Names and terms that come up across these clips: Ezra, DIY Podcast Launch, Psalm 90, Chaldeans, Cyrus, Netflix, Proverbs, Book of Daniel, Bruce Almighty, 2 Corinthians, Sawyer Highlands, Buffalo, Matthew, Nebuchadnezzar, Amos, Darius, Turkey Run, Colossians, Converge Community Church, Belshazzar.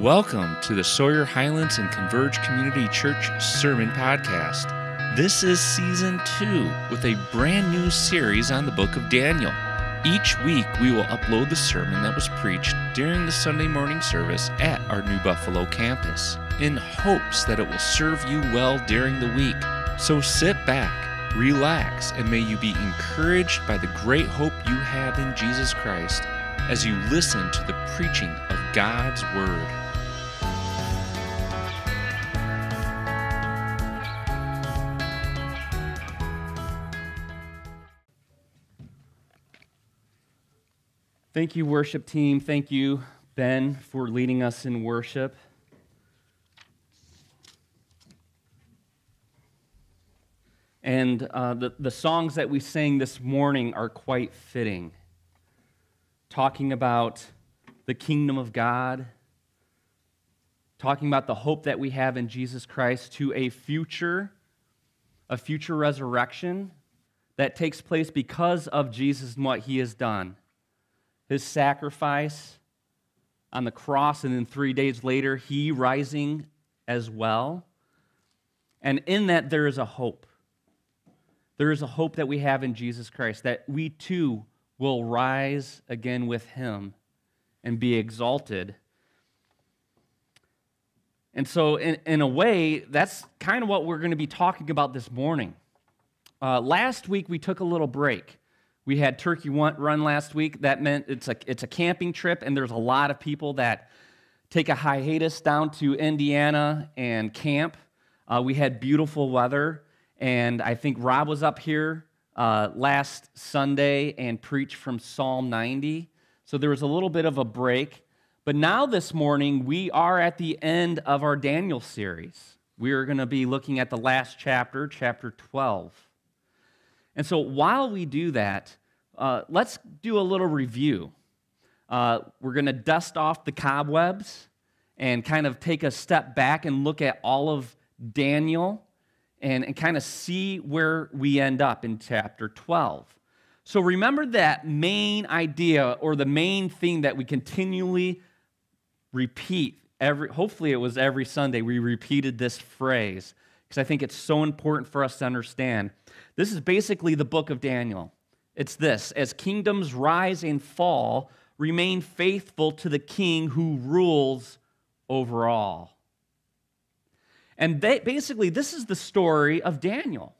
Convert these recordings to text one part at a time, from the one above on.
Welcome to the Sawyer Highlands and Converge Community Church Sermon Podcast. This is Season 2 with a brand new series on the Book of Daniel. Each week we will upload the sermon that was preached during the Sunday morning service at our New Buffalo campus in hopes that it will serve you well during the week. So sit back, relax, and may you be encouraged by the great hope you have in Jesus Christ as you listen to the preaching of God's Word. Thank you, worship team. Thank you, Ben, for leading us in worship. And the songs that we sang this morning are quite fitting, talking about the kingdom of God, talking about the hope that we have in Jesus Christ to a future resurrection that takes place because of Jesus and what he has done. His sacrifice on the cross, and then 3 days later, he rising as well. And in that, there is a hope. There is a hope that we have in Jesus Christ, that we too will rise again with him and be exalted. And so in a way, that's kind of what we're going to be talking about this morning. Last week, we took a little break. We had Turkey Run last week. That meant it's a camping trip, and there's a lot of people that take a hiatus down to Indiana and camp. We had beautiful weather, and I think Rob was up here last Sunday and preached from Psalm 90. So there was a little bit of a break. But now this morning, we are at the end of our Daniel series. We are going to be looking at the last chapter, chapter 12. And so while we do that, let's do a little review. We're going to dust off the cobwebs and kind of take a step back and look at all of Daniel and kind of see where we end up in chapter 12. So remember that main idea or the main thing that we continually repeat. Hopefully it was every Sunday we repeated this phrase, because I think it's so important for us to understand. This is basically the book of Daniel. It's this: as kingdoms rise and fall, remain faithful to the king who rules over all. And basically, this is the story of Daniel.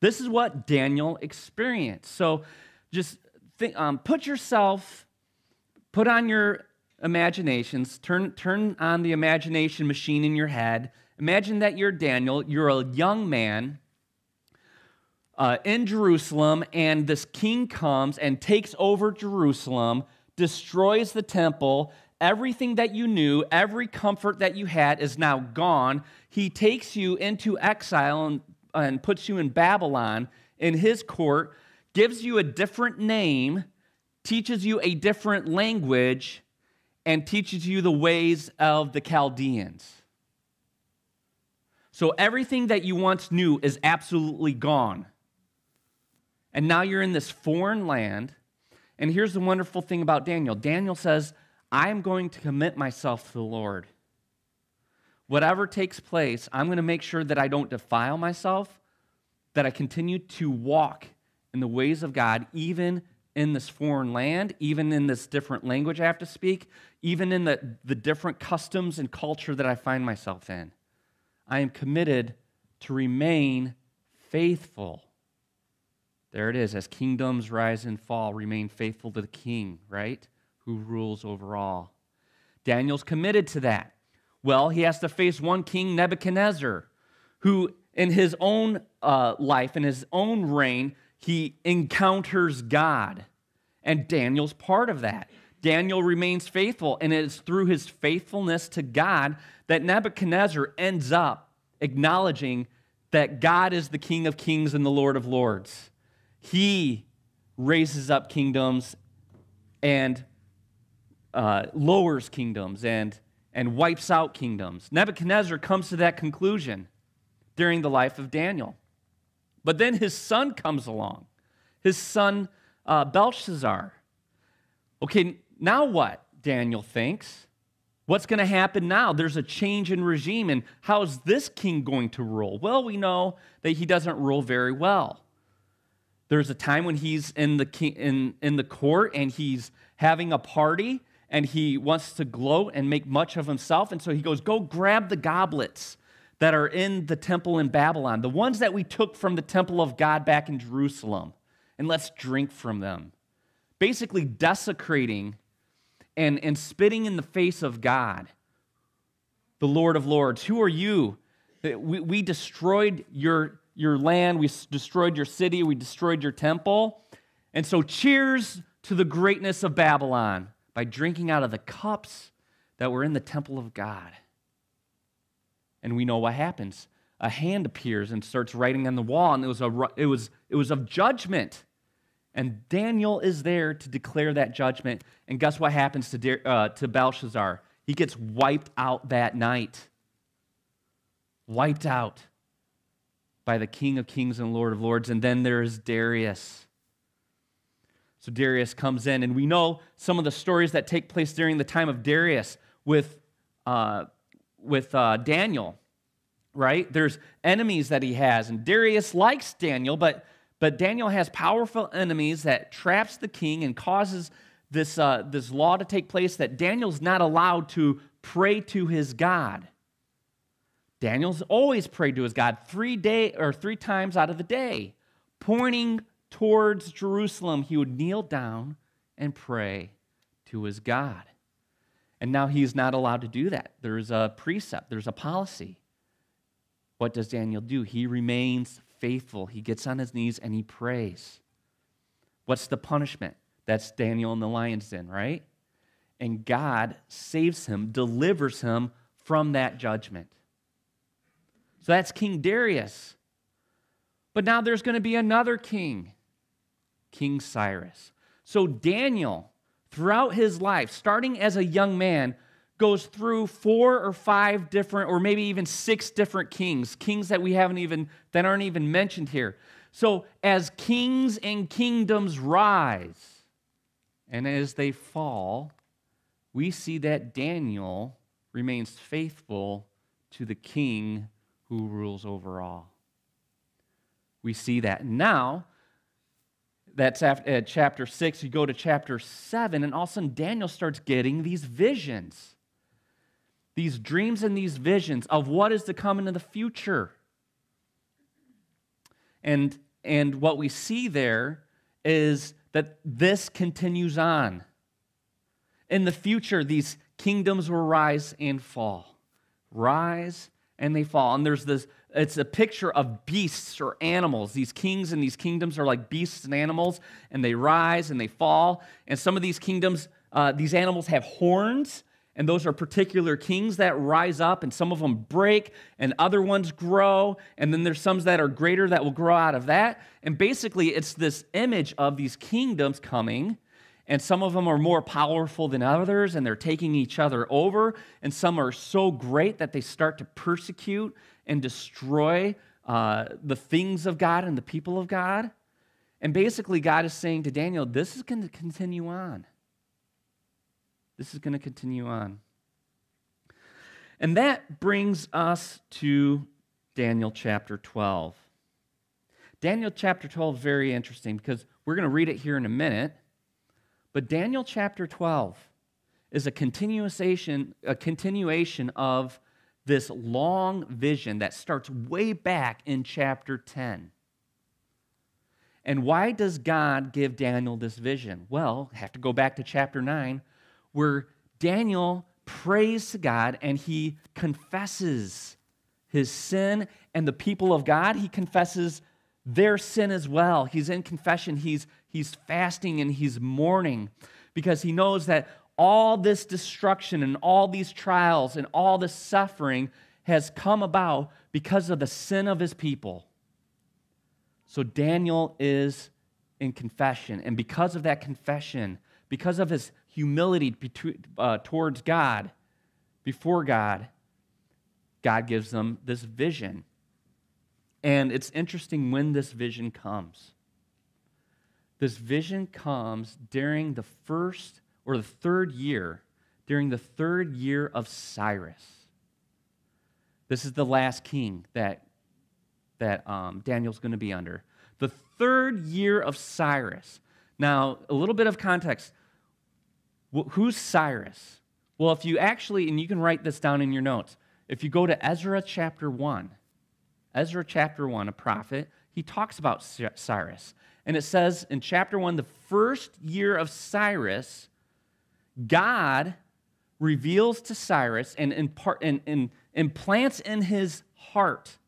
This is what Daniel experienced. So just think, put on your imaginations, turn on the imagination machine in your head. Imagine that you're Daniel, you're a young man in Jerusalem, and this king comes and takes over Jerusalem, destroys the temple. Everything that you knew, every comfort that you had is now gone. He takes you into exile and puts you in Babylon in his court, gives you a different name, teaches you a different language, and teaches you the ways of the Chaldeans. So everything that you once knew is absolutely gone. And now you're in this foreign land. And here's the wonderful thing about Daniel. Daniel says, I'm going to commit myself to the Lord. Whatever takes place, I'm going to make sure that I don't defile myself, that I continue to walk in the ways of God, even in this foreign land, even in this different language I have to speak, even in the different customs and culture that I find myself in. I am committed to remain faithful. There it is. As kingdoms rise and fall, remain faithful to the king, right? Who rules over all. Daniel's committed to that. Well, he has to face one king, Nebuchadnezzar, who in his own life, in his own reign, he encounters God. And Daniel's part of that. Daniel remains faithful, and it is through his faithfulness to God that Nebuchadnezzar ends up acknowledging that God is the King of kings and the Lord of lords. He raises up kingdoms and lowers kingdoms and wipes out kingdoms. Nebuchadnezzar comes to that conclusion during the life of Daniel. But then his son comes along, his son Belshazzar. Okay, now what? Daniel thinks. What's going to happen now? There's a change in regime, and how is this king going to rule? Well, we know that he doesn't rule very well. There's a time when he's in the court, and he's having a party, and he wants to gloat and make much of himself, and so he goes, go grab the goblets that are in the temple in Babylon, the ones that we took from the temple of God back in Jerusalem, and let's drink from them. Basically desecrating and spitting in the face of God, the Lord of Lords. Who are you? We destroyed your land, we destroyed your city, we destroyed your temple. And so cheers to the greatness of Babylon by drinking out of the cups that were in the temple of God. And we know what happens. A hand appears and starts writing on the wall, and it was of judgment. And Daniel is there to declare that judgment. And guess what happens to Belshazzar? He gets wiped out that night. Wiped out by the King of Kings and Lord of Lords. And then there is Darius. So Darius comes in, and we know some of the stories that take place during the time of Darius with Daniel, right? There's enemies that he has, and Darius likes Daniel, but Daniel has powerful enemies that traps the king and causes this law to take place that Daniel's not allowed to pray to his God. Daniel's always prayed to his God three times out of the day, pointing towards Jerusalem. He would kneel down and pray to his God. And now he's not allowed to do that. There's a precept, there's a policy. What does Daniel do? He remains faithful. He gets on his knees and he prays. What's the punishment? That's Daniel in the lion's den, right? And God saves him, delivers him from that judgment. So that's King Darius. But now there's going to be another king, King Cyrus. So Daniel, throughout his life, starting as a young man, goes through 4 or 5 different, or maybe even 6 different kings that we that aren't even mentioned here. So as kings and kingdoms rise, and as they fall, we see that Daniel remains faithful to the king who rules over all. We see that now. That's after chapter 6. You go to chapter 7, and all of a sudden Daniel starts getting these visions, these dreams and these visions of what is to come into the future. And what we see there is that this continues on. In the future, these kingdoms will rise and fall. Rise and they fall. And there's this. It's a picture of beasts or animals. These kings and these kingdoms are like beasts and animals, and they rise and they fall. And some of these kingdoms, these animals have horns, and those are particular kings that rise up, and some of them break, and other ones grow, and then there's some that are greater that will grow out of that. And basically, it's this image of these kingdoms coming, and some of them are more powerful than others, and they're taking each other over, and some are so great that they start to persecute and destroy the things of God and the people of God. And basically, God is saying to Daniel, this is going to continue on. This is going to continue on. And that brings us to Daniel chapter 12. Daniel chapter 12 is very interesting because we're going to read it here in a minute. But Daniel chapter 12 is a continuation of this long vision that starts way back in chapter 10. And why does God give Daniel this vision? Well, I have to go back to chapter 9, where Daniel prays to God and he confesses his sin, and the people of God, he confesses their sin as well. He's in confession, he's fasting, and he's mourning because he knows that all this destruction and all these trials and all this suffering has come about because of the sin of his people. So Daniel is in confession, and because of that confession, because of his humility towards God, before God, God gives them this vision. And it's interesting when this vision comes. This vision comes during the 3rd year during the third year of Cyrus. This is the last king that Daniel's going to be under. The third year of Cyrus. Now, a little bit of context. Who's Cyrus? Well, if you actually, and you can write this down in your notes, if you go to Ezra chapter 1, Ezra chapter 1, a prophet, he talks about Cyrus. And it says in chapter 1, the first year of Cyrus, God reveals to Cyrus and implants in his heart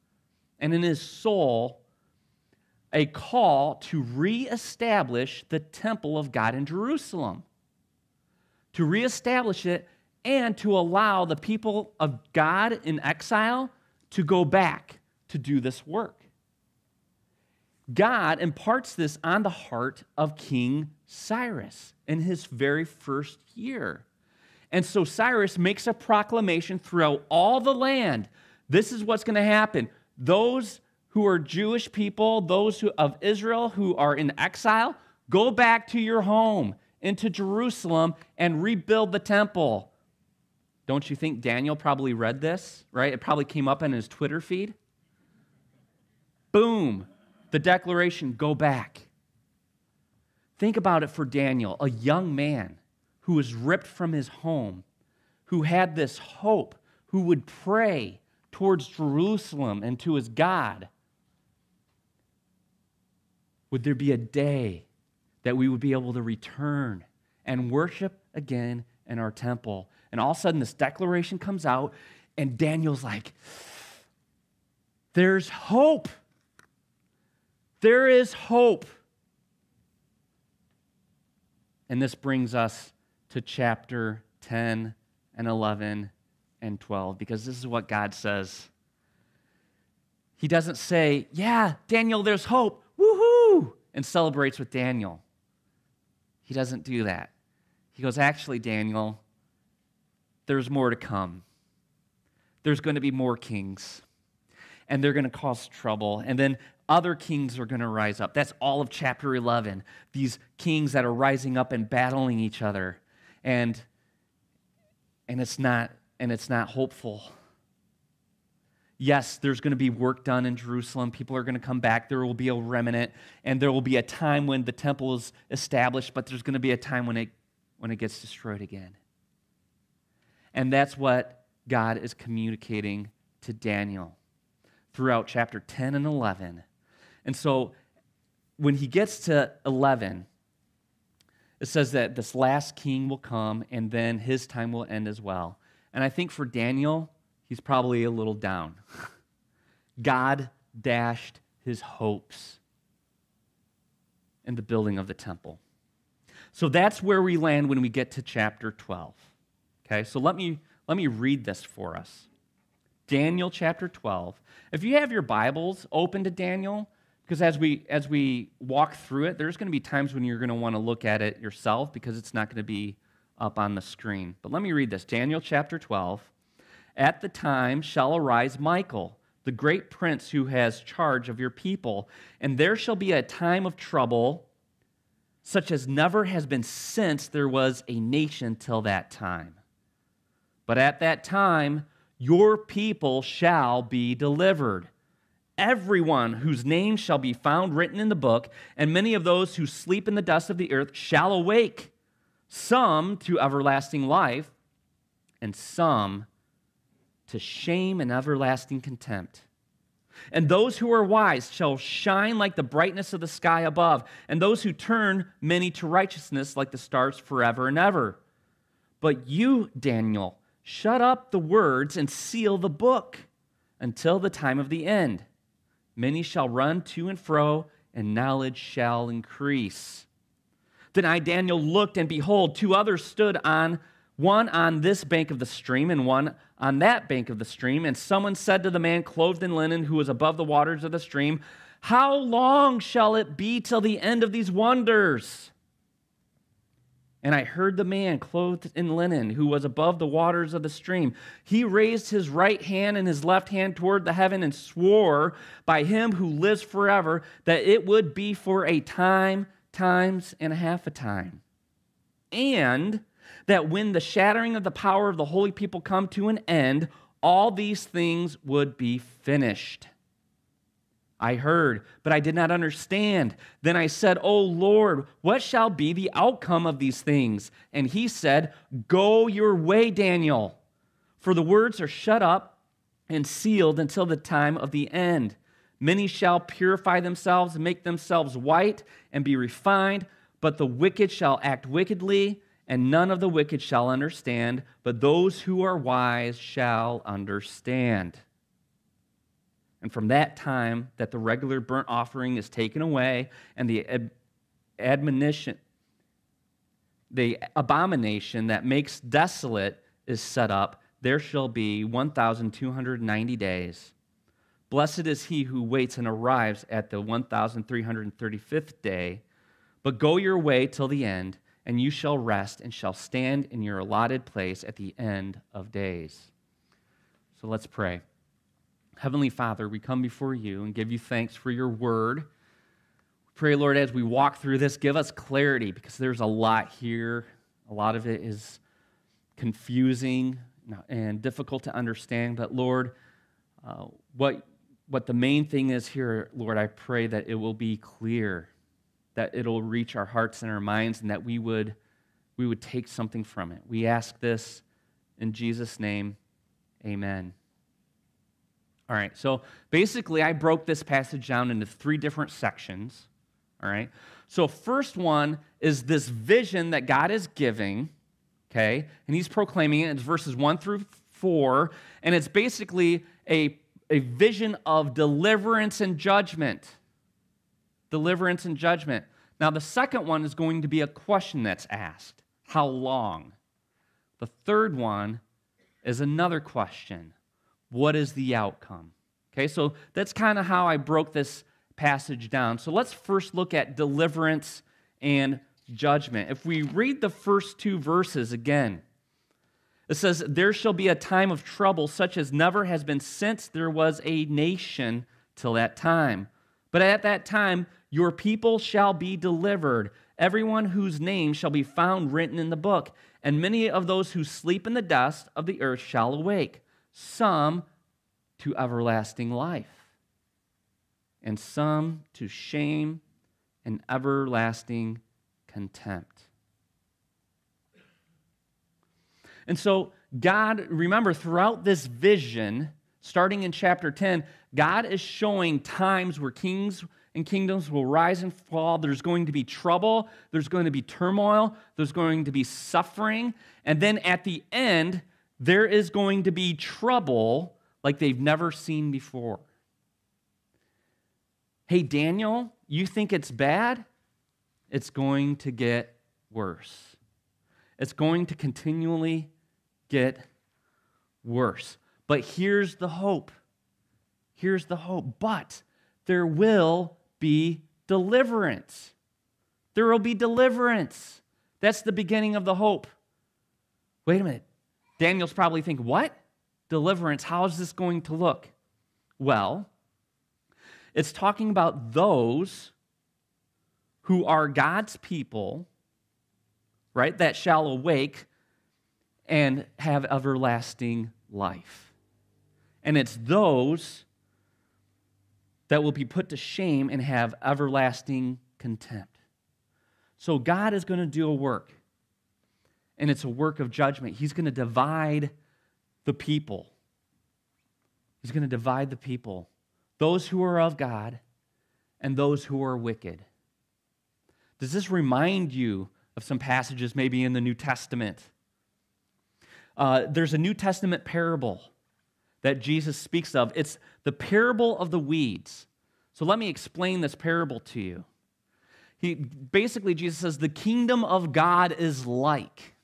and in his soul a call to reestablish the temple of God in Jerusalem, to reestablish it and to allow the people of God in exile to go back to do this work. God imparts this on the heart of King Cyrus in his very first year. And so Cyrus makes a proclamation throughout all the land. This is what's going to happen. Those who are Jewish people, those of Israel who are in exile, go back to your home, into Jerusalem, and rebuild the temple. Don't you think Daniel probably read this, right? It probably came up in his Twitter feed. Boom. The declaration, go back. Think about it for Daniel, a young man who was ripped from his home, who had this hope, who would pray towards Jerusalem and to his God. Would there be a day that we would be able to return and worship again in our temple? And all of a sudden, this declaration comes out, and Daniel's like, there's hope. There is hope. And this brings us to chapter 10 and 11 and 12, because this is what God says. He doesn't say, yeah, Daniel, there's hope, woohoo, and celebrates with Daniel. He doesn't do that. He goes, actually, Daniel, there's more to come. There's going to be more kings, and they're going to cause trouble. And then other kings are going to rise up. That's all of chapter 11, these kings that are rising up and battling each other. And it's not hopeful. Yes, there's going to be work done in Jerusalem. People are going to come back. There will be a remnant, and there will be a time when the temple is established, but there's going to be a time when it gets destroyed again. And that's what God is communicating to Daniel throughout chapter 10 and 11. And so when he gets to 11, it says that this last king will come, and then his time will end as well. And I think for Daniel, he's probably a little down. God dashed his hopes in the building of the temple. So that's where we land when we get to chapter 12. Okay, so let me read this for us. Daniel chapter 12. If you have your Bibles open to Daniel, because as we walk through it, there's going to be times when you're going to want to look at it yourself because it's not going to be up on the screen. But let me read this. Daniel chapter 12. At the time shall arise Michael, the great prince who has charge of your people, and there shall be a time of trouble such as never has been since there was a nation till that time. But at that time, your people shall be delivered. Everyone whose name shall be found written in the book, and many of those who sleep in the dust of the earth shall awake, some to everlasting life, and some to shame and everlasting contempt. And those who are wise shall shine like the brightness of the sky above, and those who turn many to righteousness like the stars forever and ever. But you, Daniel, shut up the words and seal the book until the time of the end. Many shall run to and fro, and knowledge shall increase. Then I, Daniel, looked, and behold, two others stood on, one on this bank of the stream, and one on that bank of the stream. And someone said to the man clothed in linen, who was above the waters of the stream, "How long shall it be till the end of these wonders?" And I heard the man clothed in linen, who was above the waters of the stream. He raised his right hand and his left hand toward the heaven and swore by him who lives forever that it would be for a time, times and a half a time. And that when the shattering of the power of the holy people come to an end, all these things would be finished. I heard, but I did not understand. Then I said, O Lord, what shall be the outcome of these things? And he said, Go your way, Daniel, for the words are shut up and sealed until the time of the end. Many shall purify themselves, and make themselves white, and be refined, but the wicked shall act wickedly, and none of the wicked shall understand, but those who are wise shall understand. And from that time that the regular burnt offering is taken away and the abomination that makes desolate is set up, there shall be 1,290 days. Blessed is he who waits and arrives at the 1,335th day. But go your way till the end, and you shall rest and shall stand in your allotted place at the end of days. So let's pray. Heavenly Father, we come before you and give you thanks for your word. Pray, Lord, as we walk through this, give us clarity, because there's a lot here. A lot of it is confusing and difficult to understand. But Lord, what the main thing is here, Lord, I pray that it will be clear, that it'll reach our hearts and our minds, and that we would take something from it. We ask this in Jesus' name, amen. All right, so basically I broke this passage down into three different sections, all right? So first one is this vision that God is giving, okay? And he's proclaiming it. It's verses 1 through 4, and it's basically a vision of deliverance and judgment. Deliverance and judgment. Now the second one is going to be a question that's asked. How long? The third one is another question. What is the outcome? Okay, so that's kind of how I broke this passage down. So let's first look at deliverance and judgment. If we read the first two verses again, it says, There shall be a time of trouble such as never has been since there was a nation till that time. But at that time, your people shall be delivered, everyone whose name shall be found written in the book, and many of those who sleep in the dust of the earth shall awake. Some to everlasting life, and some to shame and everlasting contempt. And so God, remember, throughout this vision, starting in chapter 10, God is showing times where kings and kingdoms will rise and fall. There's going to be trouble. There's going to be turmoil. There's going to be suffering. And then at the end, there is going to be trouble like they've never seen before. Hey, Daniel, you think it's bad? It's going to get worse. It's going to continually get worse. But here's the hope. Here's the hope. But there will be deliverance. There will be deliverance. That's the beginning of the hope. Wait a minute. Daniel's probably thinking, what? Deliverance, how is this going to look? Well, it's talking about those who are God's people, right, that shall awake and have everlasting life. And it's those that will be put to shame and have everlasting contempt. So God is going to do a work. And it's a work of judgment. He's going to divide the people. He's going to divide the people. Those who are of God and those who are wicked. Does this remind you of some passages maybe in the New Testament? There's a New Testament parable that Jesus speaks of. It's the parable of the weeds. So let me explain this parable to you. Basically, Jesus says, the kingdom of God is like...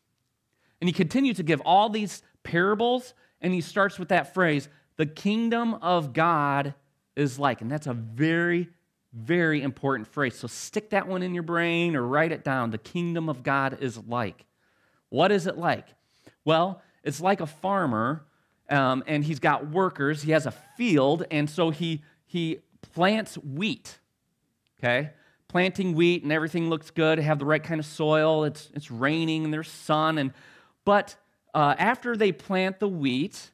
And he continues to give all these parables, and he starts with that phrase, the kingdom of God is like. And that's a very, very important phrase. So stick that one in your brain or write it down. The kingdom of God is like. What is it like? Well, it's like a farmer, and he's got workers. He has a field, and so he plants wheat, okay? planting wheat and everything looks good, have the right kind of soil, it's raining and there's sun. But after they plant the wheat,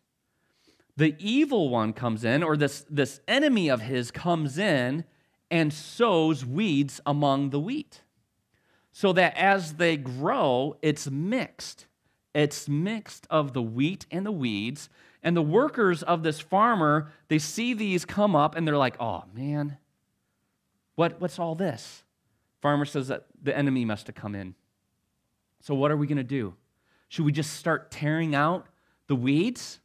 the evil one comes in, or this enemy of his comes in and sows weeds among the wheat, so that as they grow, it's mixed. It's mixed of the wheat and the weeds. And the workers of this farmer, they see these come up, and they're like, oh, man, what's all this? Farmer says that the enemy must have come in. So what are we going to do? Should we just start tearing out the weeds?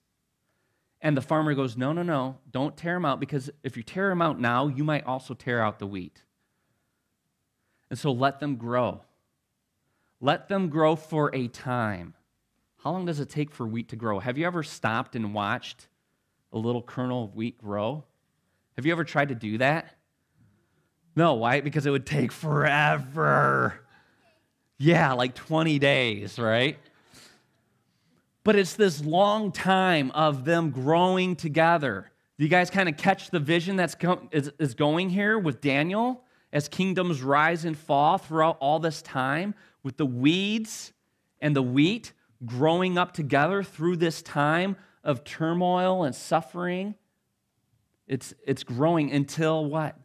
And the farmer goes, no, don't tear them out, because if you tear them out now, you might also tear out the wheat. And so let them grow. Let them grow for a time. How long does it take for wheat to grow? Have you ever stopped and watched a little kernel of wheat grow? Have you ever tried to do that? No, why? Because it would take forever. Yeah, like 20 days, right? But it's this long time of them growing together. Do you guys kind of catch the vision that's is going here with Daniel as kingdoms rise and fall throughout all this time, with the weeds and the wheat growing up together through this time of turmoil and suffering? It's growing until what?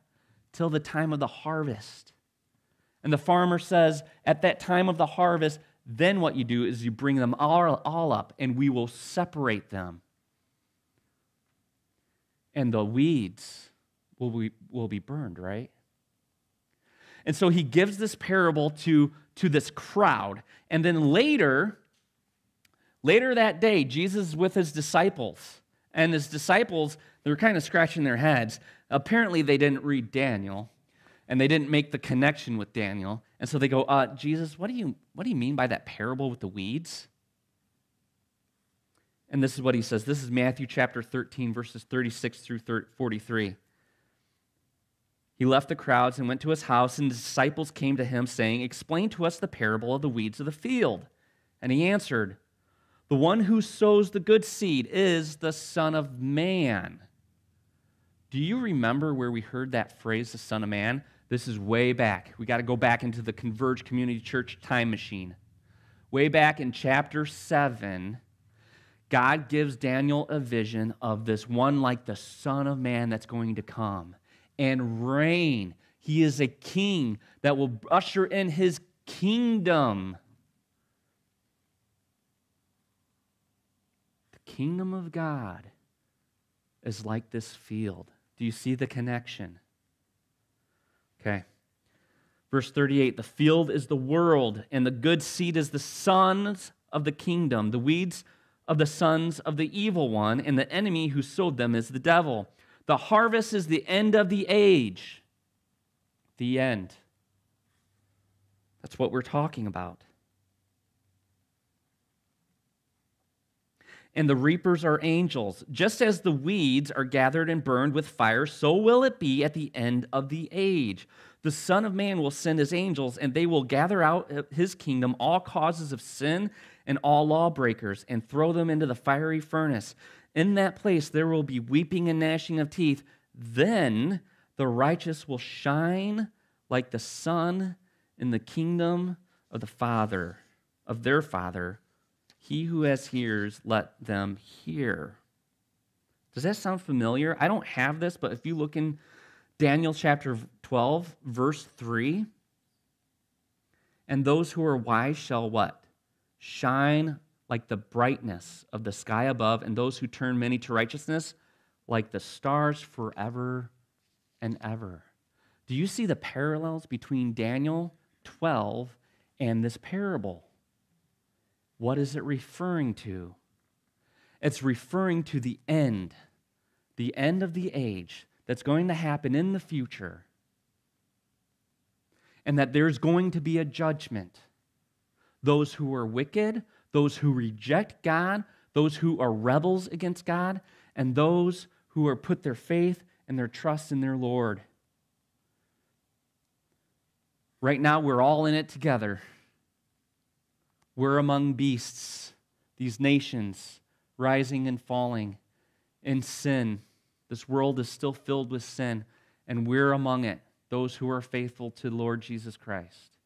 Till the time of the harvest. And the farmer says, at that time of the harvest, then what you do is you bring them all up, and we will separate them. And the weeds will be burned, right? And so he gives this parable to this crowd. And then later that day, Jesus is with his disciples. And his disciples, they're kind of scratching their heads. Apparently, they didn't read Daniel, and they didn't make the connection with Daniel. And so they go, Jesus, what do you mean by that parable with the weeds? And this is what he says. This is Matthew chapter 13, verses 36 through 43. He left the crowds and went to his house, and the disciples came to him, saying, "Explain to us the parable of the weeds of the field." And he answered, "The one who sows the good seed is the Son of Man." Do you remember where we heard that phrase, the Son of Man? This is way back. We got to go back into the Converge Community Church time machine. Way back in chapter 7, God gives Daniel a vision of this one like the Son of Man that's going to come and reign. He is a king that will usher in his kingdom. Kingdom of God is like this field. Do you see the connection? Okay. Verse 38, the field is the world, and the good seed is the sons of the kingdom, the weeds of the sons of the evil one, and the enemy who sowed them is the devil. The harvest is the end of the age. The end. That's what we're talking about. And the reapers are angels. Just as the weeds are gathered and burned with fire, so will it be at the end of the age. The Son of Man will send his angels, and they will gather out of his kingdom all causes of sin and all lawbreakers, and throw them into the fiery furnace. In that place there will be weeping and gnashing of teeth. Then the righteous will shine like the sun in the kingdom of the Father, of their Father. He who has ears, let them hear. Does that sound familiar? I don't have this, but if you look in Daniel chapter 12, verse 3, and those who are wise shall what? Shine like the brightness of the sky above, and those who turn many to righteousness like the stars forever and ever. Do you see the parallels between Daniel 12 and this parable? What is it referring to? It's referring to the end of the age that's going to happen in the future, and that there's going to be a judgment. Those who are wicked, those who reject God, those who are rebels against God, and those who are put their faith and their trust in their Lord. Right now, we're all in it together. We're among beasts, these nations rising and falling in sin. This world is still filled with sin, and we're among it. those who are faithful to the Lord Jesus Christ.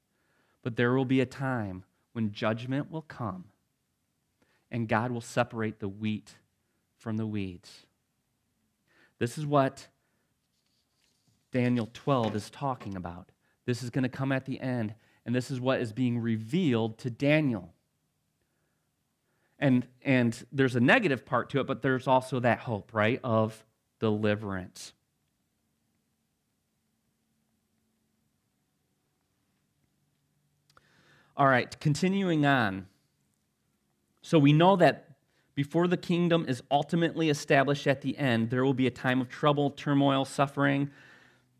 But there will be a time when judgment will come and God will separate the wheat from the weeds. This is what Daniel 12 is talking about. This is going to come at the end, and this is what is being revealed to Daniel. And there's a negative part to it, but there's also that hope, right, of deliverance. All right, continuing on. So we know that before the kingdom is ultimately established at the end, there will be a time of trouble, turmoil, suffering.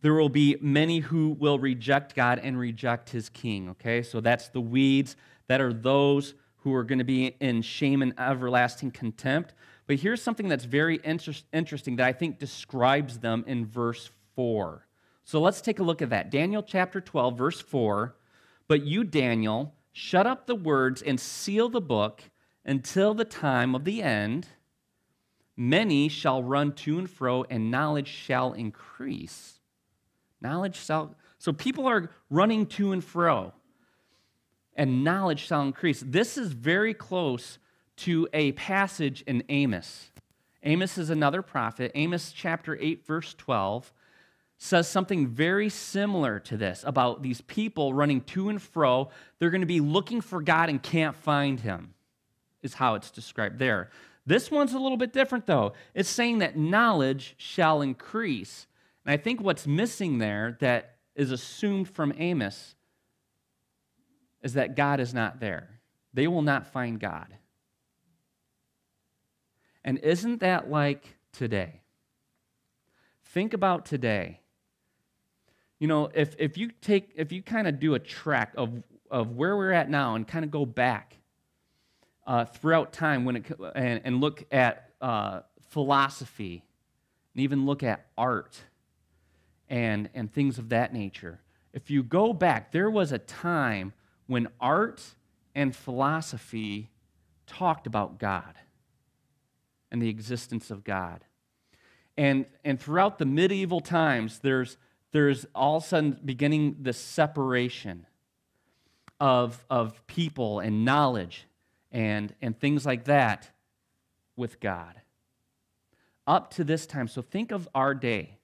There will be many who will reject God and reject his king, okay? So that's the weeds. That are those who are going to be in shame and everlasting contempt. But here's something that's very interesting that I think describes them in verse 4. So let's take a look at that. Daniel chapter 12, verse 4. But you, Daniel, shut up the words and seal the book until the time of the end. Many shall run to and fro, and knowledge shall increase. Knowledge shall... So people are running to and fro, and knowledge shall increase. This is very close to a passage in Amos. Amos is another prophet. Amos chapter 8, verse 12, says something very similar to this about these people running to and fro. They're going to be looking for God and can't find him, is how it's described there. This one's a little bit different, though. It's saying that knowledge shall increase. And I think what's missing there that is assumed from Amos is that God is not there. They will not find God. And isn't that like today? Think about today. You know, if you kind of do a track of where we're at now and kind of go back throughout time when and look at philosophy and even look at art and things of that nature. If you go back, there was a time when art and philosophy talked about God and the existence of God. And throughout the medieval times, there's all of a sudden beginning this separation of people and knowledge and things like that with God. Up to this time, so think of our day.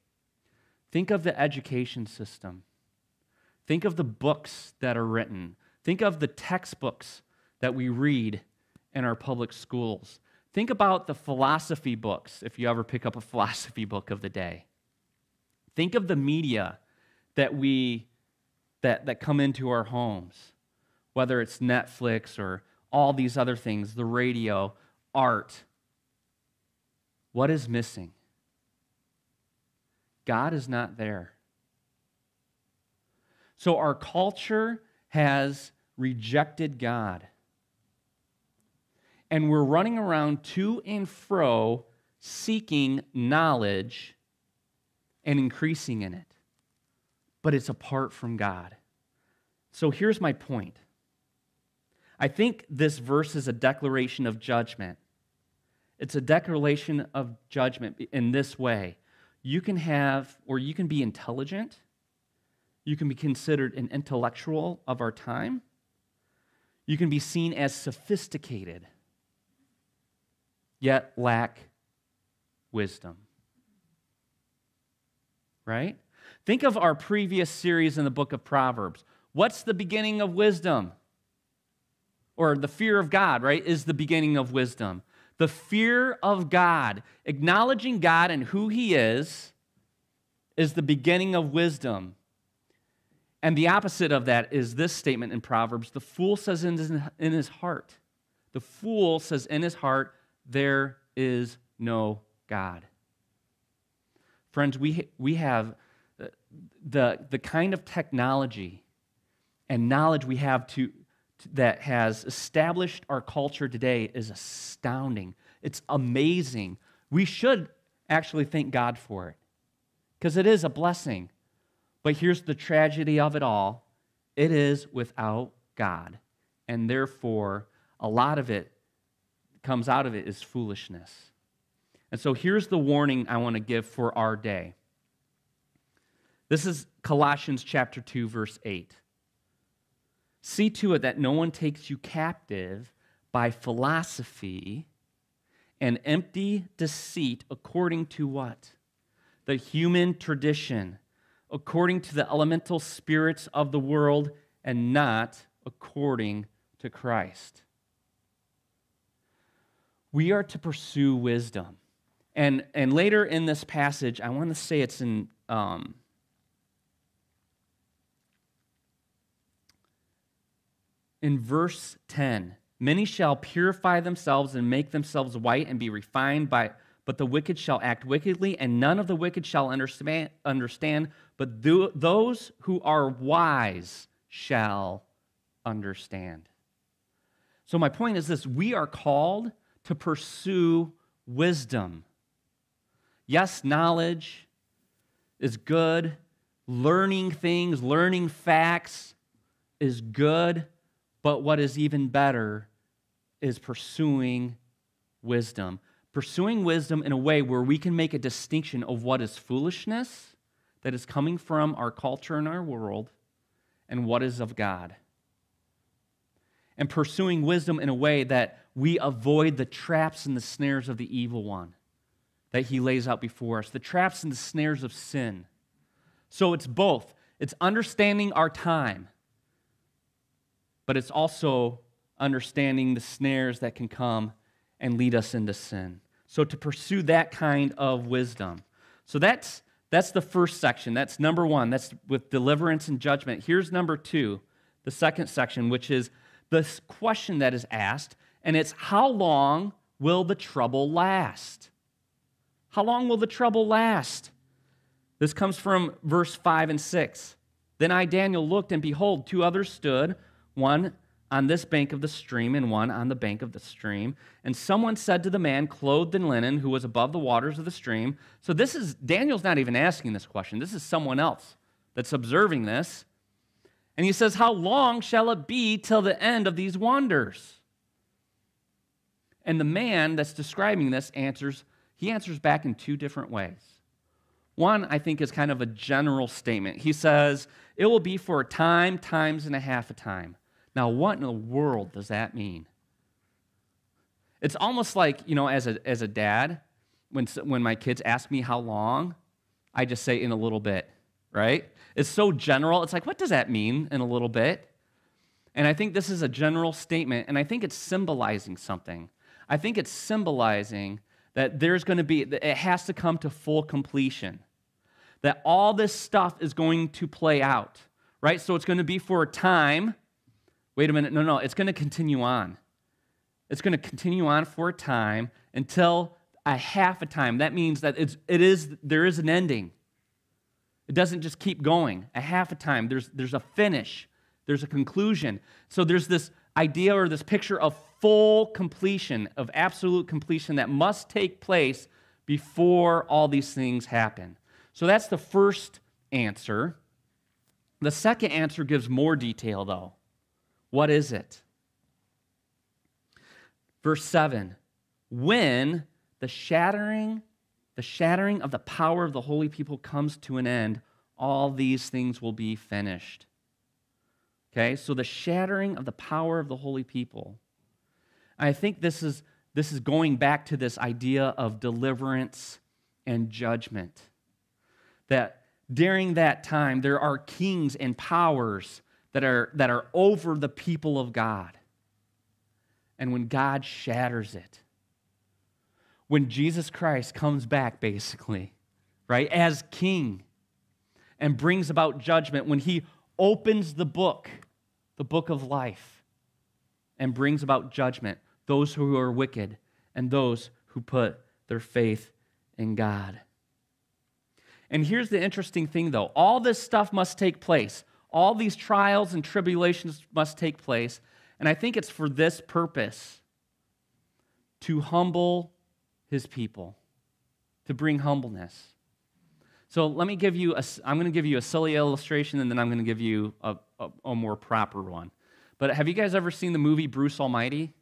Think of the education system. Think of the books that are written. Think of the textbooks that we read in our public schools. Think about the philosophy books, if you ever pick up a philosophy book of the day. Think of the media that come into our homes, whether it's Netflix or all these other things, the radio, art. What is missing? God is not there. So our culture has rejected God. And we're running around to and fro seeking knowledge and increasing in it. But it's apart from God. So here's my point. I think this verse is a declaration of judgment. It's a declaration of judgment in this way. You can have, or you can be intelligent. You can be considered an intellectual of our time. You can be seen as sophisticated, yet lack wisdom. Right? Think of our previous series in the book of Proverbs. What's the beginning of wisdom? Or the fear of God, right, is the beginning of wisdom. The fear of God, acknowledging God and who he is the beginning of wisdom. And the opposite of that is this statement in Proverbs, the fool says in his heart, the fool says in his heart, there is no God. Friends, we have the kind of technology and knowledge we have that has established our culture today is astounding. It's amazing. We should actually thank God for it because it is a blessing. But here's the tragedy of it all. It is without God, and therefore a lot of it comes out of it is foolishness. And so here's the warning I want to give for our day. This is Colossians chapter 2, verse 8. See to it that no one takes you captive by philosophy and empty deceit according to what? The human tradition, according to the elemental spirits of the world, and not according to Christ. We are to pursue wisdom. And later in this passage, I want to say it's in in verse 10, many shall purify themselves and make themselves white and be refined, but the wicked shall act wickedly, and none of the wicked shall understand, but those who are wise shall understand. So my point is this: we are called to pursue wisdom. Yes, knowledge is good. Learning things, learning facts is good. But what is even better is pursuing wisdom. Pursuing wisdom in a way where we can make a distinction of what is foolishness that is coming from our culture and our world and what is of God. And pursuing wisdom in a way that we avoid the traps and the snares of the evil one that he lays out before us, the traps and the snares of sin. So it's both. It's understanding our time, but it's also understanding the snares that can come and lead us into sin. So to pursue that kind of wisdom. So that's the first section. That's number one. That's with deliverance and judgment. Here's number two, the second section, which is this question that is asked, and it's how long will the trouble last? How long will the trouble last? This comes from verse 5 and 6. Then I, Daniel, looked, and behold, two others stood, one on this bank of the stream and one on the bank of the stream. And someone said to the man clothed in linen who was above the waters of the stream. So this is, Daniel's not even asking this question. This is someone else that's observing this. And he says, how long shall it be till the end of these wonders? And the man that's describing this answers, he answers back in two different ways. One, I think, is kind of a general statement. He says, it will be for a time, times and a half a time. Now, what in the world does that mean? It's almost like, you know, as a dad, when my kids ask me how long, I just say in a little bit, right? It's so general. It's like, what does that mean, in a little bit? And I think this is a general statement, and I think it's symbolizing something. I think it's symbolizing that there's going to be, it has to come to full completion, that all this stuff is going to play out, right? So it's going to be for a time. Wait a minute. No, it's going to continue on. It's going to continue on for a time until a half a time. That means that there is an ending. It doesn't just keep going. A half a time, there's a finish. There's a conclusion. So there's this idea or this picture of full completion, of absolute completion that must take place before all these things happen. So that's the first answer. The second answer gives more detail, though. What is it? Verse 7, when the shattering of the power of the holy people comes to an end, all these things will be finished. Okay, so the shattering of the power of the holy people. I think this is going back to this idea of deliverance and judgment. That during that time, there are kings and powers that are over the people of God. And when God shatters it, when Jesus Christ comes back, basically, right, as king and brings about judgment, when he opens the book of life, and brings about judgment, those who are wicked and those who put their faith in God. And here's the interesting thing, though. All this stuff must take place. All these trials and tribulations must take place. And I think it's for this purpose, to humble his people, to bring humbleness. So let me give you, I'm going to give you a silly illustration, and then I'm going to give you a more proper one. But have you guys ever seen the movie Bruce Almighty?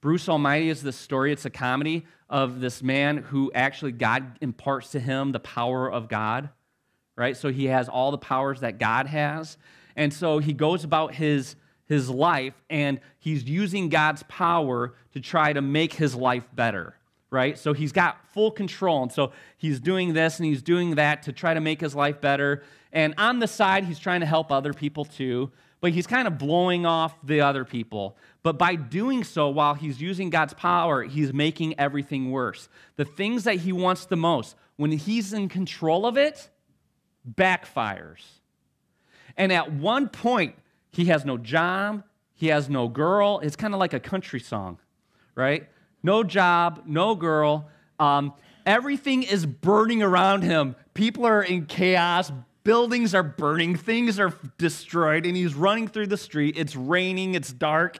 Bruce Almighty is this story. It's a comedy of this man who actually God imparts to him the power of God, right? So he has all the powers that God has. And so he goes about his life, and he's using God's power to try to make his life better, right? So he's got full control, and so he's doing this and he's doing that to try to make his life better. And on the side, he's trying to help other people too, but he's kind of blowing off the other people. But by doing so, while he's using God's power, he's making everything worse. The things that he wants the most, when he's in control of it, backfires. And at one point, he has no job, he has no girl. It's kind of like a country song, right? No job, no girl. Everything is burning around him. People are in chaos. Buildings are burning. Things are destroyed. And he's running through the street. It's raining. It's dark.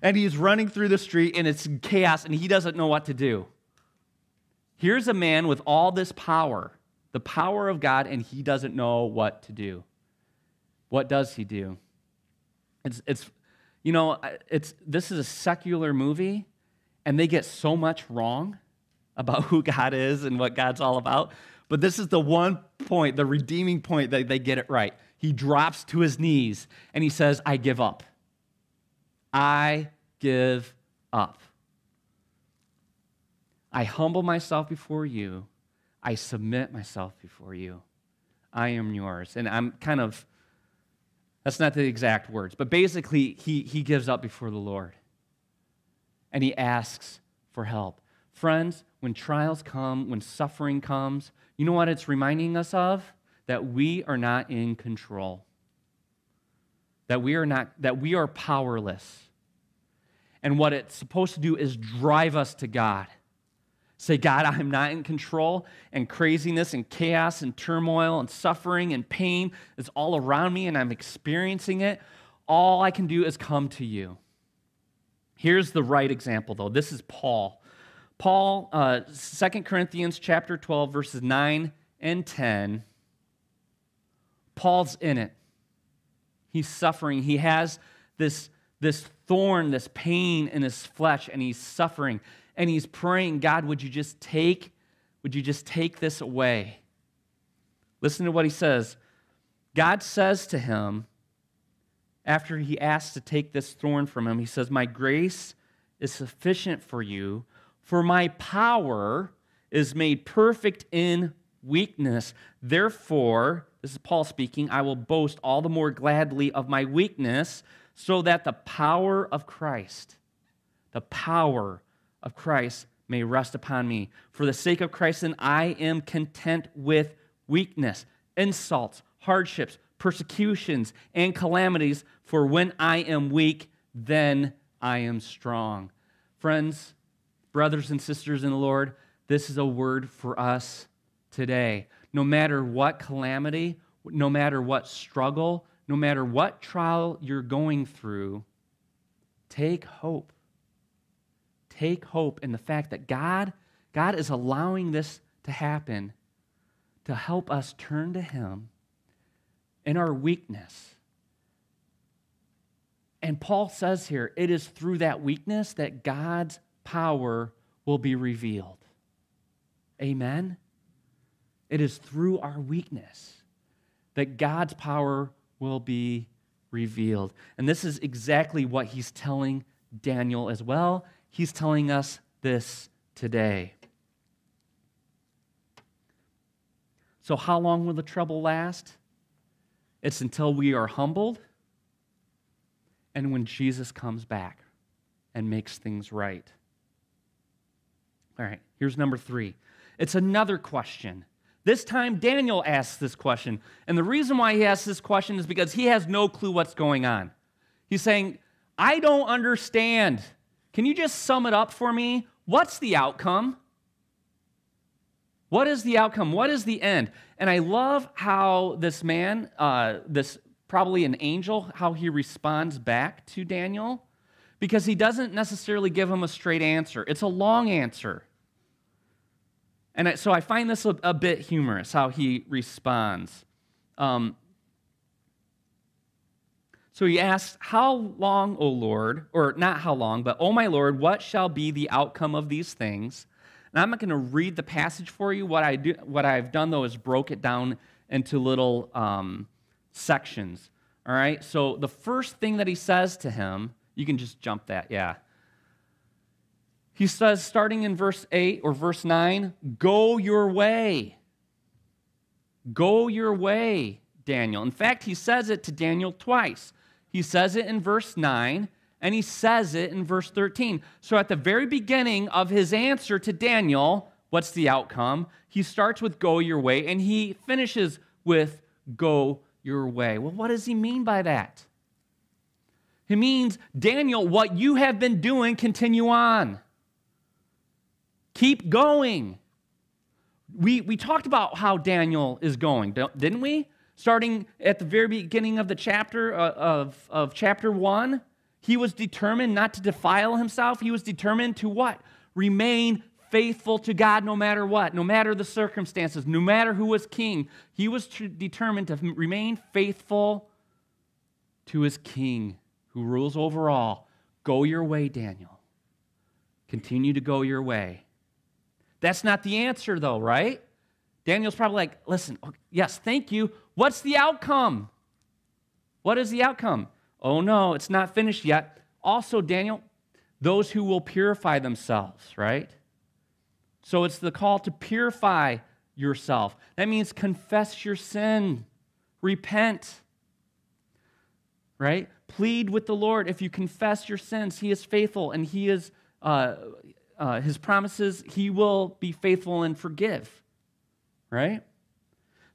And he's running through the street, and it's chaos, and he doesn't know what to do. Here's a man with all this power, the power of God, and he doesn't know what to do. What does he do? This is a secular movie, and they get so much wrong about who God is and what God's all about. But this is the one point, the redeeming point, that they get it right. He drops to his knees, and he says, I give up. I give up. I humble myself before you. I submit myself before you. I am yours. And I'm kind of, that's not the exact words, but basically he gives up before the Lord. And he asks for help. Friends, when trials come, when suffering comes, you know what it's reminding us of? That we are not in control. That we are powerless. And what it's supposed to do is drive us to God. Say, God, I'm not in control, and craziness and chaos and turmoil and suffering and pain is all around me, and I'm experiencing it. All I can do is come to you. Here's the right example, though. This is Paul. Paul, 2 Corinthians chapter 12, verses 9 and 10. Paul's in it. He's suffering. He has this thorn, this pain in his flesh, and he's suffering. And he's praying, God, would you just take this away? Listen to what he says. God says to him, after he asks to take this thorn from him, he says, my grace is sufficient for you, for my power is made perfect in weakness. Therefore, this is Paul speaking, I will boast all the more gladly of my weakness, so that the power of Christ, may rest upon me. For the sake of Christ, then, I am content with weakness, insults, hardships, persecutions, and calamities, for when I am weak, then I am strong. Friends, brothers and sisters in the Lord, this is a word for us today. No matter what calamity, no matter what struggle, no matter what trial you're going through, take hope. Take hope in the fact that God is allowing this to happen to help us turn to Him in our weakness. And Paul says here, it is through that weakness that God's power will be revealed. Amen? It is through our weakness that God's power will be revealed. And this is exactly what he's telling Daniel as well. He's telling us this today. So how long will the trouble last? It's until we are humbled and when Jesus comes back and makes things right. All right, here's number 3. It's another question. This time Daniel asks this question. And the reason why he asks this question is because he has no clue what's going on. He's saying, I don't understand. Can you just sum it up for me? What's the outcome? What is the outcome? What is the end? And I love how this man, this probably an angel, how he responds back to Daniel, because he doesn't necessarily give him a straight answer. It's a long answer. And so I find this a bit humorous, how he responds. So he asks, how long, O Lord, or not how long, but, O my Lord, what shall be the outcome of these things? And I'm not going to read the passage for you. What I've done, though, is broke it down into little sections, all right? So the first thing that he says to him, you can just jump that, yeah. He says, starting in verse 8 or verse 9, go your way. Go your way, Daniel. In fact, he says it to Daniel twice. He says it in verse 9, and he says it in verse 13. So at the very beginning of his answer to Daniel, what's the outcome? He starts with go your way, and he finishes with go your way. Well, what does he mean by that? He means, Daniel, what you have been doing, continue on. Keep going. We talked about how Daniel is going, didn't we? Starting at the very beginning of the chapter of chapter 1, he was determined not to defile himself. He was determined to what? Remain faithful to God no matter what, no matter the circumstances, no matter who was king. He was determined to remain faithful to his king who rules over all. Go your way, Daniel. Continue to go your way. That's not the answer, though, right? Daniel's probably like, listen, yes, thank you. What's the outcome? What is the outcome? Oh, no, it's not finished yet. Also, Daniel, those who will purify themselves, right? So it's the call to purify yourself. That means confess your sin, repent, right? Plead with the Lord. If you confess your sins, he is faithful and he is... his promises, he will be faithful and forgive, right?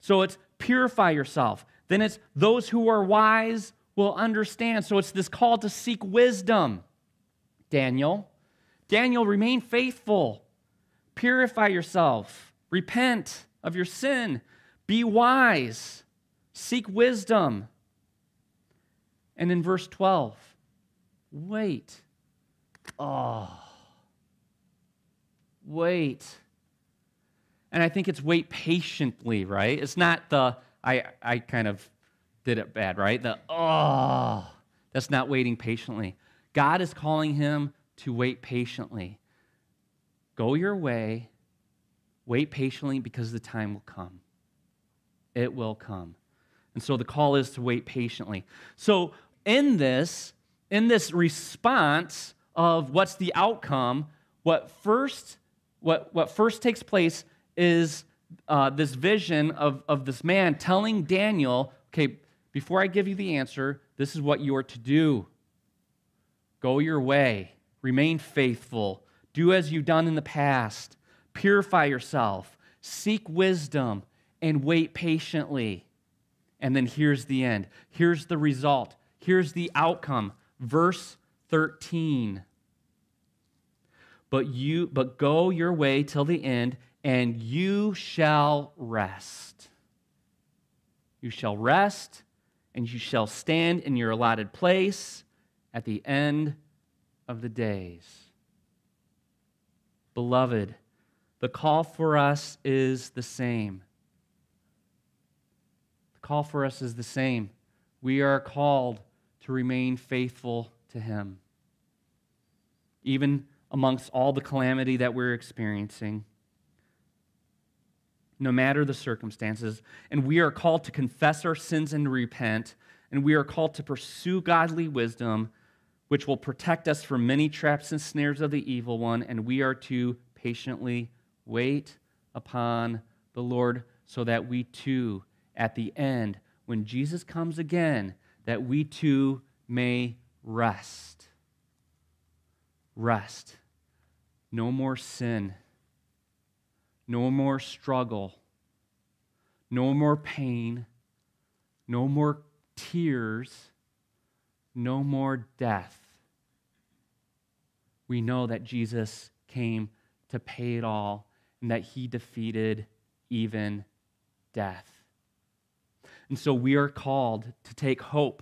So it's purify yourself. Then it's those who are wise will understand. So it's this call to seek wisdom, Daniel. Daniel, remain faithful. Purify yourself. Repent of your sin. Be wise. Seek wisdom. And in verse 12, wait. Oh. Wait. And I think it's wait patiently, right? It's not the, I kind of did it bad, right? The, oh, that's not waiting patiently. God is calling him to wait patiently. Go your way, wait patiently because the time will come. It will come. And so the call is to wait patiently. So in this response of what's the outcome, what first takes place is this vision of this man telling Daniel, okay, before I give you the answer, this is what you are to do. Go your way. Remain faithful. Do as you've done in the past. Purify yourself. Seek wisdom and wait patiently. And then here's the end. Here's the result. Here's the outcome. Verse 13. But go your way till the end, and you shall rest. You shall rest, and you shall stand in your allotted place at the end of the days. Beloved, the call for us is the same. The call for us is the same. We are called to remain faithful to him. Even amongst all the calamity that we're experiencing, no matter the circumstances. And we are called to confess our sins and repent, and we are called to pursue godly wisdom, which will protect us from many traps and snares of the evil one, and we are to patiently wait upon the Lord so that we too, at the end, when Jesus comes again, that we too may rest. Rest. No more sin. No more struggle. No more pain. No more tears. No more death. We know that Jesus came to pay it all and that he defeated even death. And so we are called to take hope,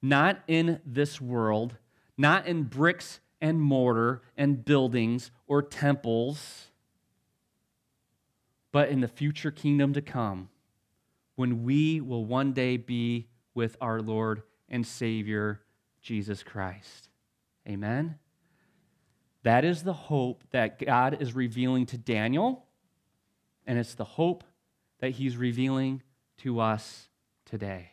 not in this world, not in bricks and mortar and buildings or temples, but in the future kingdom to come, when we will one day be with our Lord and Savior, Jesus Christ. Amen? That is the hope that God is revealing to Daniel, and it's the hope that he's revealing to us today.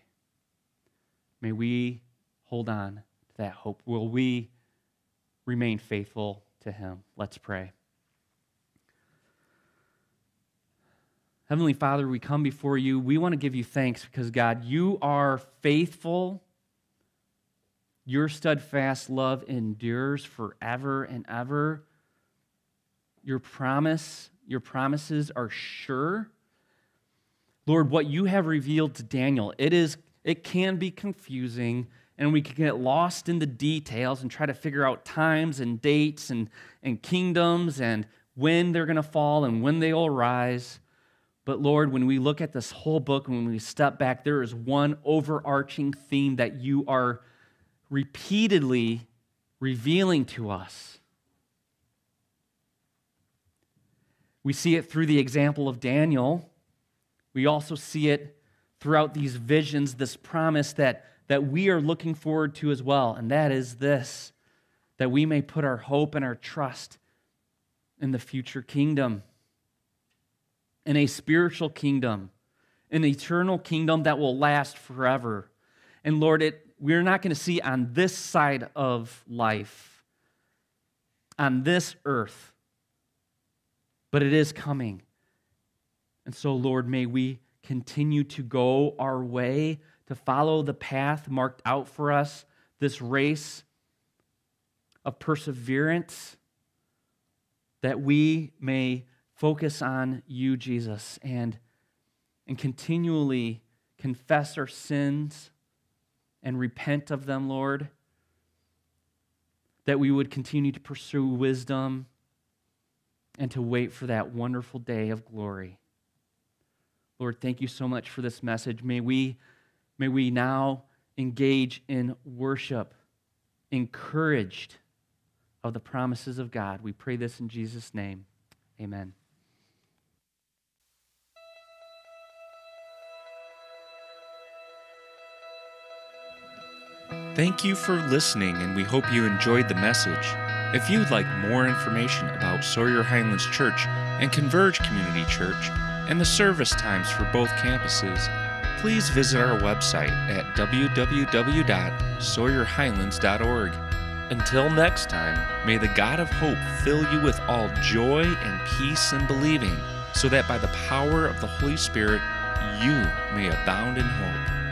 May we hold on to that hope. Will we remain faithful to him? Let's pray. Heavenly Father, we come before you. We want to give you thanks because, God, you are faithful. Your steadfast love endures forever and ever. Your promises are sure. Lord, what you have revealed to Daniel, it can be confusing, and we can get lost in the details and try to figure out times and dates and kingdoms and when they're going to fall and when they will rise. But Lord, when we look at this whole book, when we step back, there is one overarching theme that you are repeatedly revealing to us. We see it through the example of Daniel. We also see it throughout these visions, this promise that we are looking forward to as well, and that is this, that we may put our hope and our trust in the future kingdom, in a spiritual kingdom, an eternal kingdom that will last forever. And Lord, we're not going to see on this side of life, on this earth, but it is coming. And so, Lord, may we continue to go our way, to follow the path marked out for us, this race of perseverance, that we may focus on you, Jesus, and continually confess our sins and repent of them, Lord, that we would continue to pursue wisdom and to wait for that wonderful day of glory. Lord, thank you so much for this message. May we now engage in worship, encouraged of the promises of God. We pray this in Jesus' name. Amen. Thank you for listening, and we hope you enjoyed the message. If you'd like more information about Sawyer Highlands Church and Converge Community Church and the service times for both campuses, please visit our website at www.sawyerhighlands.org. Until next time, may the God of hope fill you with all joy and peace in believing, so that by the power of the Holy Spirit you may abound in hope.